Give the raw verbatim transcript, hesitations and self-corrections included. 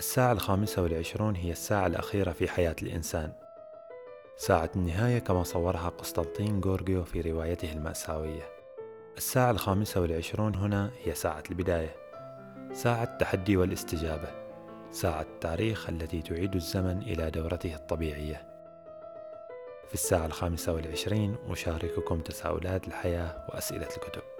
الساعة الخامسة والعشرون هي الساعة الأخيرة في حياة الإنسان، ساعة النهاية كما صورها قسطنطين جورجيو في روايته المأساوية. الساعة الخامسة والعشرون هنا هي ساعة البداية، ساعة التحدي والاستجابة، ساعة التاريخ التي تعيد الزمن إلى دورته الطبيعية. في الساعة الخامسة والعشرين أشارككم تساؤلات الحياة وأسئلة الكتب.